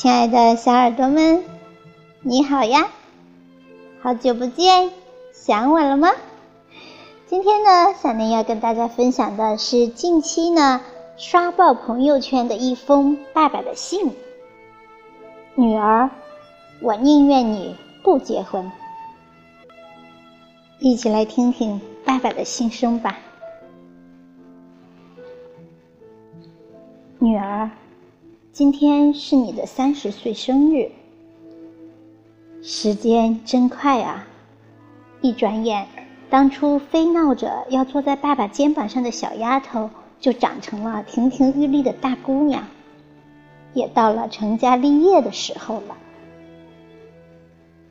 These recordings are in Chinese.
亲爱的小耳朵们，你好呀，好久不见，想我了吗？今天呢，小宁要跟大家分享的是近期呢刷爆朋友圈的一封爸爸的信。女儿，我宁愿你不结婚。一起来听听爸爸的心声吧。女儿，今天是你的30岁生日，时间真快啊！一转眼，当初非闹着要坐在爸爸肩膀上的小丫头，就长成了亭亭玉立的大姑娘，也到了成家立业的时候了。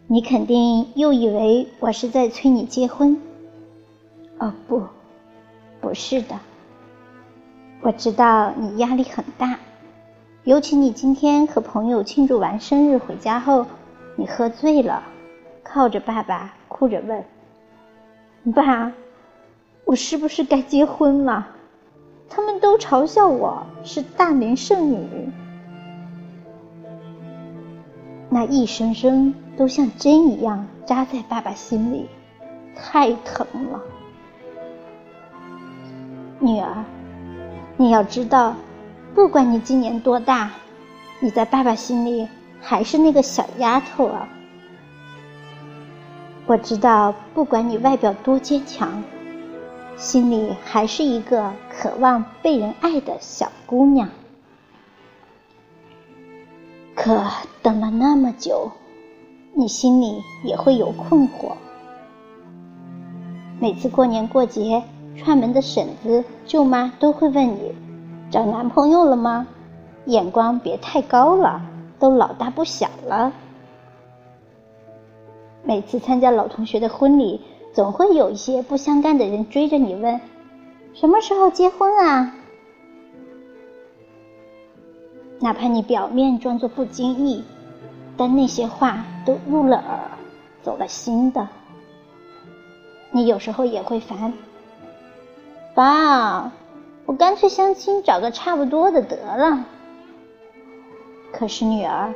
你肯定又以为我是在催你结婚，哦不，不是的。我知道你压力很大，尤其你今天和朋友庆祝完生日回家后，你喝醉了，靠着爸爸哭着问：爸，我是不是该结婚了？他们都嘲笑我是大龄剩女。那一声声都像针一样扎在爸爸心里，太疼了。女儿，你要知道，不管你今年多大，你在爸爸心里还是那个小丫头啊。我知道，不管你外表多坚强，心里还是一个渴望被人爱的小姑娘。可等了那么久，你心里也会有困惑。每次过年过节，串门的婶子、舅妈都会问你，找男朋友了吗？眼光别太高了，都老大不小了。每次参加老同学的婚礼，总会有一些不相干的人追着你问，什么时候结婚啊？哪怕你表面装作不经意，但那些话都入了耳，走了心的。你有时候也会烦，爸，我干脆相亲找个差不多的得了。可是女儿，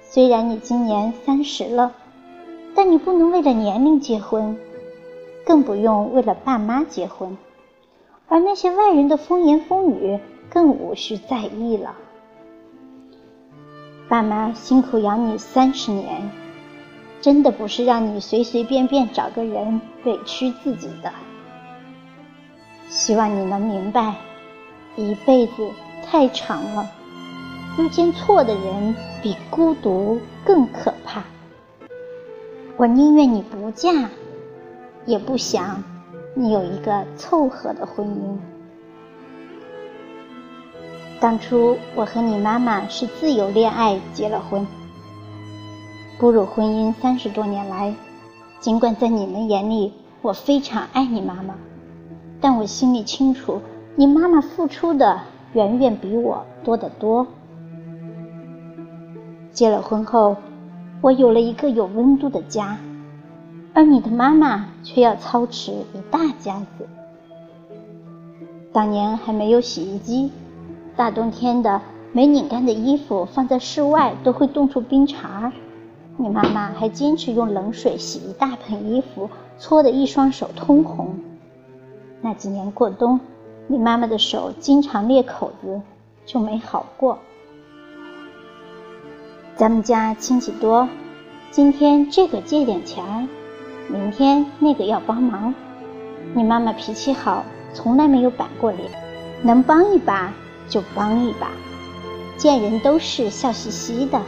虽然你今年30了，但你不能为了年龄结婚，更不用为了爸妈结婚，而那些外人的风言风语更无需在意了。爸妈辛苦养你30年，真的不是让你随随便便找个人委屈自己的。希望你能明白，一辈子太长了，遇见错的人比孤独更可怕。我宁愿你不嫁，也不想你有一个凑合的婚姻。当初我和你妈妈是自由恋爱结了婚，步入婚姻30多年来，尽管在你们眼里我非常爱你妈妈，但我心里清楚，你妈妈付出的远远比我多得多。结了婚后，我有了一个有温度的家，而你的妈妈却要操持一大家子。当年还没有洗衣机，大冬天的没拧干的衣服放在室外都会冻出冰碴，你妈妈还坚持用冷水洗一大盆衣服，搓得一双手通红。那几年过冬，你妈妈的手经常裂口子，就没好过。咱们家亲戚多，今天这个借点钱，明天那个要帮忙。你妈妈脾气好，从来没有板过脸，能帮一把就帮一把，见人都是笑嘻嘻的。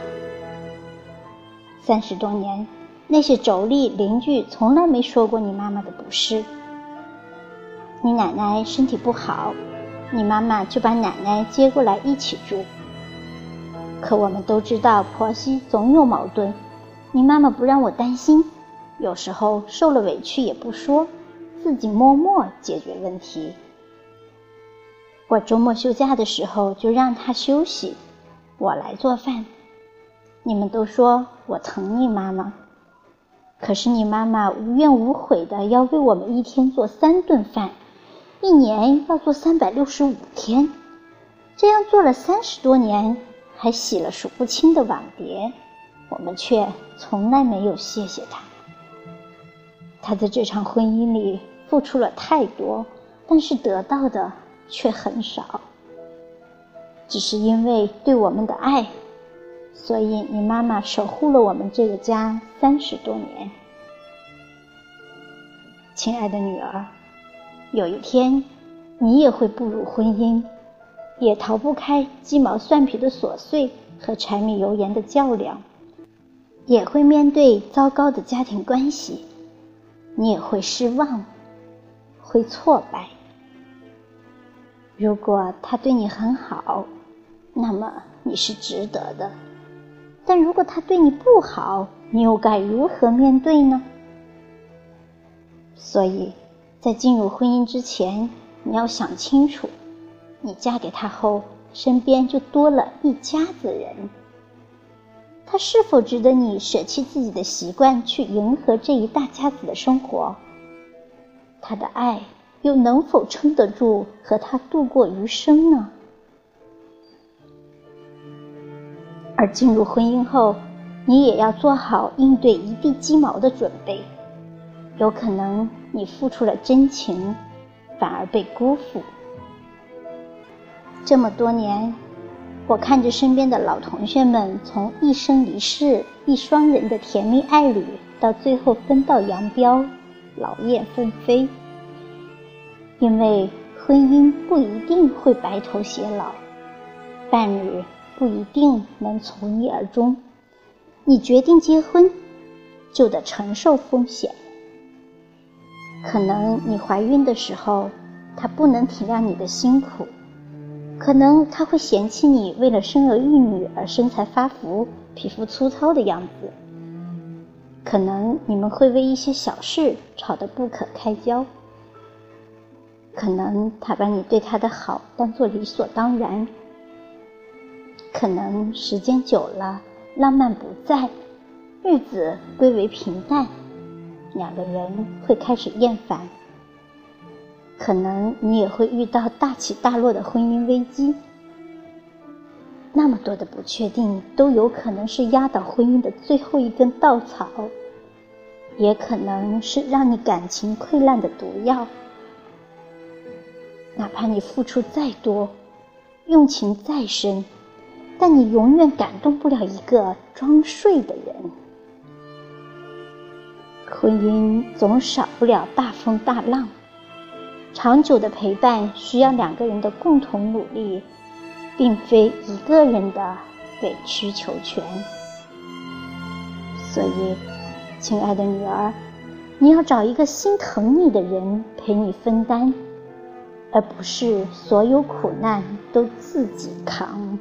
30多年，那些妯娌邻居从来没说过你妈妈的不是。你奶奶身体不好，你妈妈就把奶奶接过来一起住。可我们都知道婆媳总有矛盾，你妈妈不让我担心，有时候受了委屈也不说，自己默默解决问题。我周末休假的时候就让她休息，我来做饭。你们都说我疼你妈妈，可是你妈妈无怨无悔的要为我们一天做3顿饭，一年要做365天，这样做了30多年，还洗了数不清的碗碟，我们却从来没有谢谢他。他在这场婚姻里付出了太多，但是得到的却很少。只是因为对我们的爱，所以你妈妈守护了我们这个家30多年。亲爱的女儿，有一天你也会步入婚姻，也逃不开鸡毛蒜皮的琐碎和柴米油盐的较量，也会面对糟糕的家庭关系，你也会失望，会挫败。如果他对你很好，那么你是值得的，但如果他对你不好，你又该如何面对呢？所以在进入婚姻之前，你要想清楚，你嫁给他后，身边就多了一家子人。他是否值得你舍弃自己的习惯去迎合这一大家子的生活？他的爱又能否撑得住和他度过余生呢？而进入婚姻后，你也要做好应对一地鸡毛的准备。有可能你付出了真情，反而被辜负。这么多年，我看着身边的老同学们从一生一世一双人的甜蜜爱侣，到最后分道扬镳，劳燕分飞。因为婚姻不一定会白头偕老，伴侣不一定能从一而终。你决定结婚，就得承受风险。可能你怀孕的时候，他不能体谅你的辛苦。可能他会嫌弃你为了生儿育女而身材发福，皮肤粗糙的样子。可能你们会为一些小事吵得不可开交。可能他把你对他的好当作理所当然。可能时间久了，浪漫不在，日子归为平淡，两个人会开始厌烦。可能你也会遇到大起大落的婚姻危机。那么多的不确定，都有可能是压倒婚姻的最后一根稻草，也可能是让你感情溃烂的毒药。哪怕你付出再多，用情再深，但你永远感动不了一个装睡的人。婚姻总少不了大风大浪，长久的陪伴需要两个人的共同努力，并非一个人的委曲求全。所以，亲爱的女儿，你要找一个心疼你的人陪你分担，而不是所有苦难都自己扛。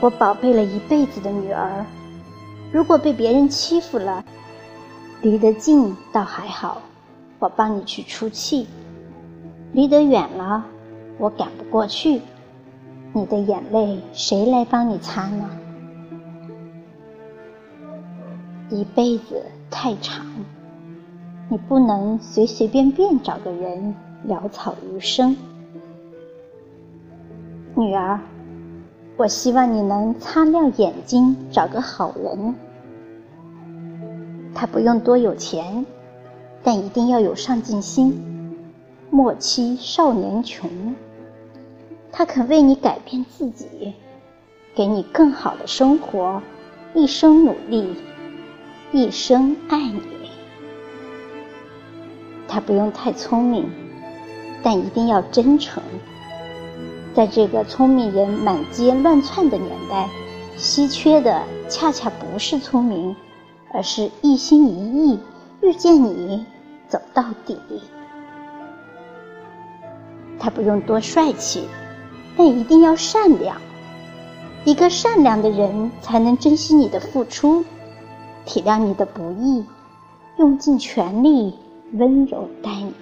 我宝贝了一辈子的女儿，如果被别人欺负了，离得近倒还好，我帮你去出气；离得远了，我赶不过去，你的眼泪谁来帮你擦呢？一辈子太长，你不能随随便便找个人潦草余生。女儿，我希望你能擦亮眼睛，找个好人。他不用多有钱，但一定要有上进心，莫欺少年穷。他肯为你改变自己，给你更好的生活，一生努力，一生爱你。他不用太聪明，但一定要真诚。在这个聪明人满街乱窜的年代，稀缺的恰恰不是聪明，而是一心一意遇见你走到底。他不用多帅气，但一定要善良。一个善良的人才能珍惜你的付出，体谅你的不易，用尽全力温柔待你。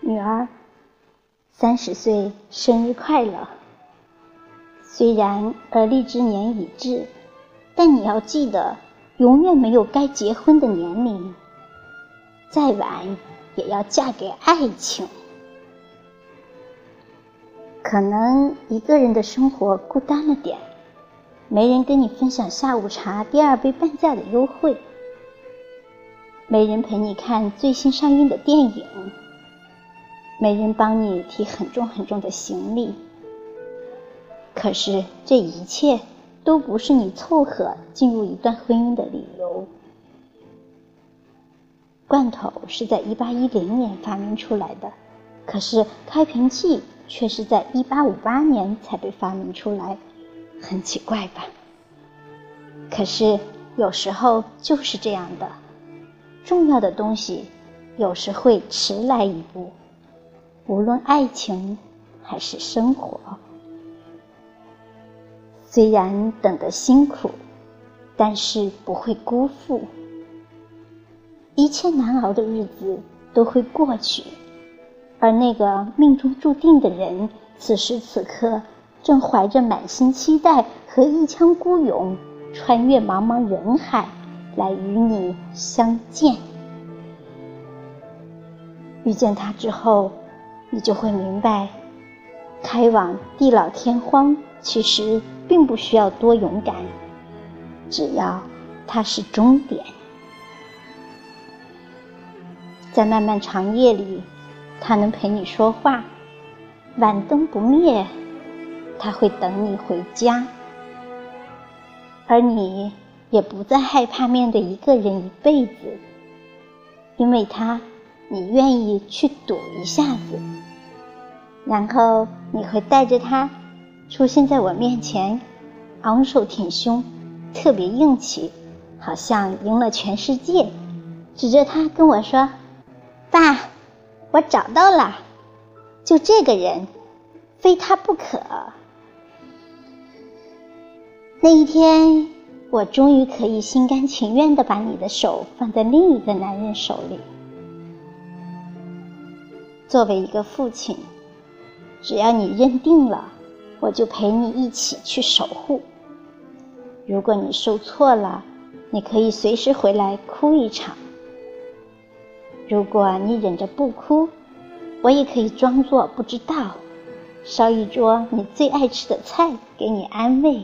女儿，30岁生日快乐！虽然而立之年已至，但你要记得，永远没有该结婚的年龄，再晚也要嫁给爱情。可能一个人的生活孤单了点，没人跟你分享下午茶第二杯半价的优惠，没人陪你看最新上映的电影，没人帮你提很重很重的行李。可是这一切都不是你凑合进入一段婚姻的理由。罐头是在1810年发明出来的，可是开瓶器却是在1858年才被发明出来，很奇怪吧？可是有时候就是这样的，重要的东西有时会迟来一步，无论爱情还是生活。虽然等得辛苦，但是不会辜负。一切难熬的日子都会过去，而那个命中注定的人，此时此刻正怀着满心期待和一腔孤勇，穿越茫茫人海来与你相见。遇见他之后，你就会明白，开往地老天荒其实并不需要多勇敢，只要它是终点。在漫漫长夜里，它能陪你说话；晚灯不灭，它会等你回家。而你也不再害怕面对一个人一辈子，因为它，你愿意去赌一下子，然后你会带着它出现在我面前，昂首挺胸，特别硬气，好像赢了全世界，指着他跟我说：爸，我找到了，就这个人，非他不可。那一天，我终于可以心甘情愿地把你的手放在另一个男人手里。作为一个父亲，只要你认定了，我就陪你一起去守护。如果你受挫了，你可以随时回来哭一场。如果你忍着不哭，我也可以装作不知道，烧一桌你最爱吃的菜给你安慰。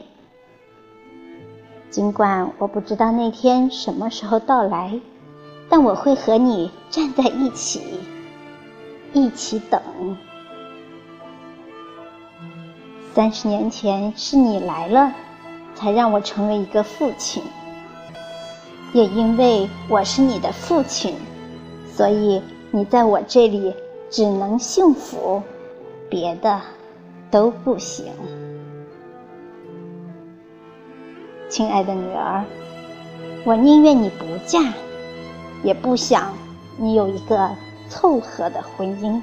尽管我不知道那天什么时候到来，但我会和你站在一起，一起等。30年前是你来了，才让我成为一个父亲。也因为我是你的父亲，所以你在我这里只能幸福，别的都不行。亲爱的女儿，我宁愿你不嫁，也不想你有一个凑合的婚姻。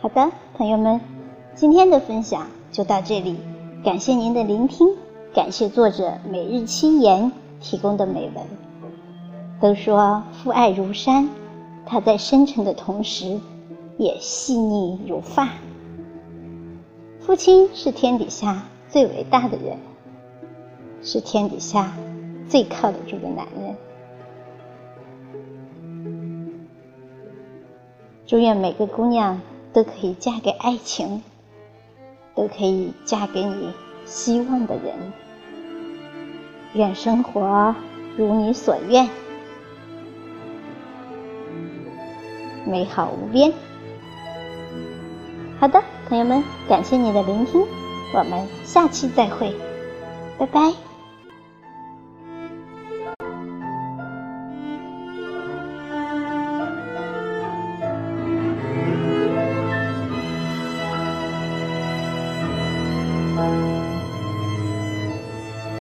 好的，朋友们，今天的分享就到这里，感谢您的聆听，感谢作者每日七言提供的美文。都说父爱如山，它在深沉的同时，也细腻如发。父亲是天底下最伟大的人，是天底下最靠得住的男人。祝愿每个姑娘都可以嫁给爱情，都可以嫁给你希望的人。愿生活如你所愿，美好无边。好的，朋友们，感谢你的聆听，我们下期再会，拜拜。